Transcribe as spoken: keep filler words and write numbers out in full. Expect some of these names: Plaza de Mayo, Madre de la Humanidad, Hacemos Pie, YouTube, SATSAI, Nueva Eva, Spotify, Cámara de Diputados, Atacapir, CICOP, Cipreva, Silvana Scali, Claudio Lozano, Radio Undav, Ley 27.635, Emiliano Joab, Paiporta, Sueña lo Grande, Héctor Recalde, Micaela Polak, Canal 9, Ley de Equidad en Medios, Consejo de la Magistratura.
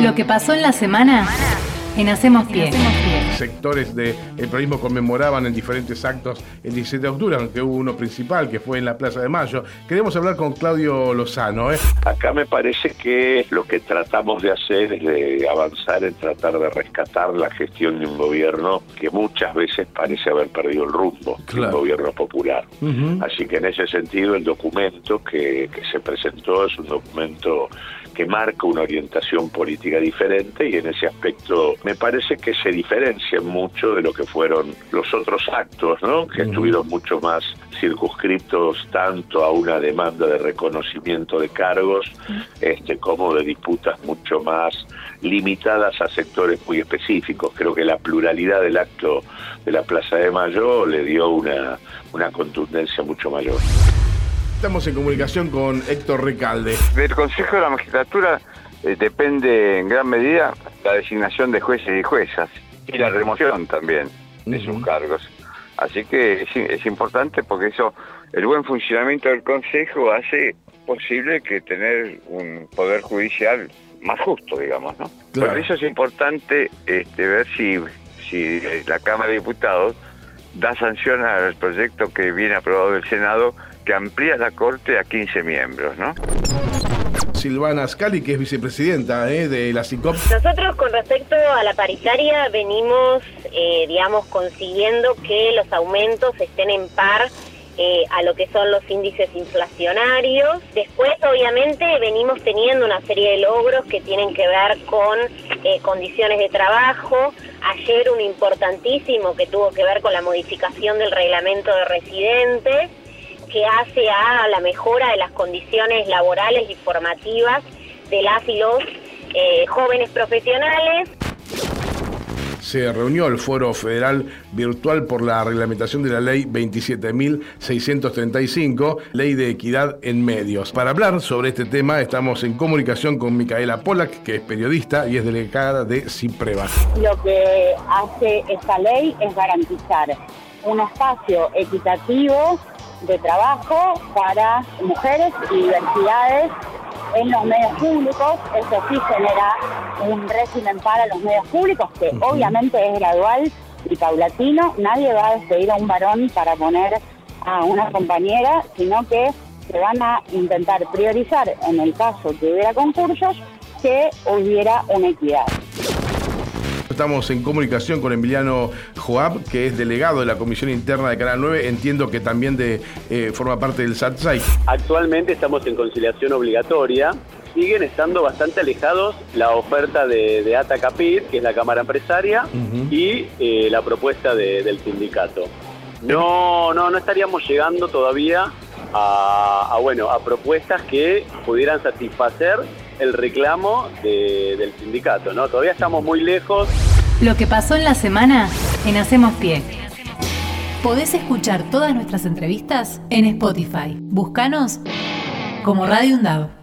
Lo que pasó en la semana en Hacemos Pie. Sectores del peronismo conmemoraban en diferentes actos el diecisiete de octubre, aunque hubo uno principal que fue en la Plaza de Mayo. Queremos hablar con Claudio Lozano. ¿eh? Acá me parece que lo que tratamos de hacer es de avanzar en tratar de rescatar la gestión de un gobierno que muchas veces parece haber perdido el rumbo, claro. Un gobierno popular. Uh-huh. Así que en ese sentido el documento que, que se presentó es un documento que marca una orientación política diferente, y en ese aspecto me parece que se diferencia mucho de lo que fueron los otros actos, ¿no? Que uh-huh. estuvieron mucho más circunscriptos tanto a una demanda de reconocimiento de cargos uh-huh. este, como de disputas mucho más limitadas a sectores muy específicos. Creo que la pluralidad del acto de la Plaza de Mayo le dio una, una contundencia mucho mayor. Estamos en comunicación con Héctor Recalde. Del Consejo de la Magistratura eh, depende en gran medida la designación de jueces y juezas y la remoción también de sus cargos. Así que es, es importante porque eso, el buen funcionamiento del Consejo hace posible que tener un poder judicial más justo, digamos, ¿no? Claro. Por eso es importante este, ver si, si la Cámara de Diputados da sanción al proyecto que viene aprobado del Senado que amplía la Corte a quince miembros, ¿no? Silvana Scali, que es vicepresidenta ¿eh? de la C I C O P. Nosotros con respecto a la paritaria venimos, eh, digamos, consiguiendo que los aumentos estén en par eh, a lo que son los índices inflacionarios. Después, obviamente, venimos teniendo una serie de logros que tienen que ver con eh, condiciones de trabajo. Ayer un importantísimo que tuvo que ver con la modificación del reglamento de residentes, que hace a la mejora de las condiciones laborales y formativas de las y los eh, jóvenes profesionales. Se reunió el Foro Federal Virtual por la reglamentación de la Ley veintisiete mil seiscientos treinta y cinco, Ley de Equidad en Medios. Para hablar sobre este tema estamos en comunicación con Micaela Polak, que es periodista y es delegada de Cipreva. Lo que hace esta ley es garantizar un espacio equitativo de trabajo para mujeres y diversidades en los medios públicos. Eso sí genera un régimen para los medios públicos que uh-huh. obviamente es gradual y paulatino. Nadie va a despedir a un varón para poner a una compañera, sino que se van a intentar priorizar, en el caso que hubiera concursos, que hubiera una equidad. Estamos en comunicación con Emiliano Joab, que es delegado de la Comisión Interna de Canal nueve, entiendo que también de, eh, forma parte del SATSAI. Actualmente estamos en conciliación obligatoria, siguen estando bastante alejados la oferta de, de Atacapir, que es la Cámara Empresaria, uh-huh. y eh, la propuesta de, del sindicato. No, no, no estaríamos llegando todavía a, a, bueno, a propuestas que pudieran satisfacer el reclamo de, del sindicato, ¿no? Todavía estamos muy lejos. Lo que pasó en la semana en Hacemos Pie. Podés escuchar todas nuestras entrevistas en Spotify. Búscanos como Radio Undav.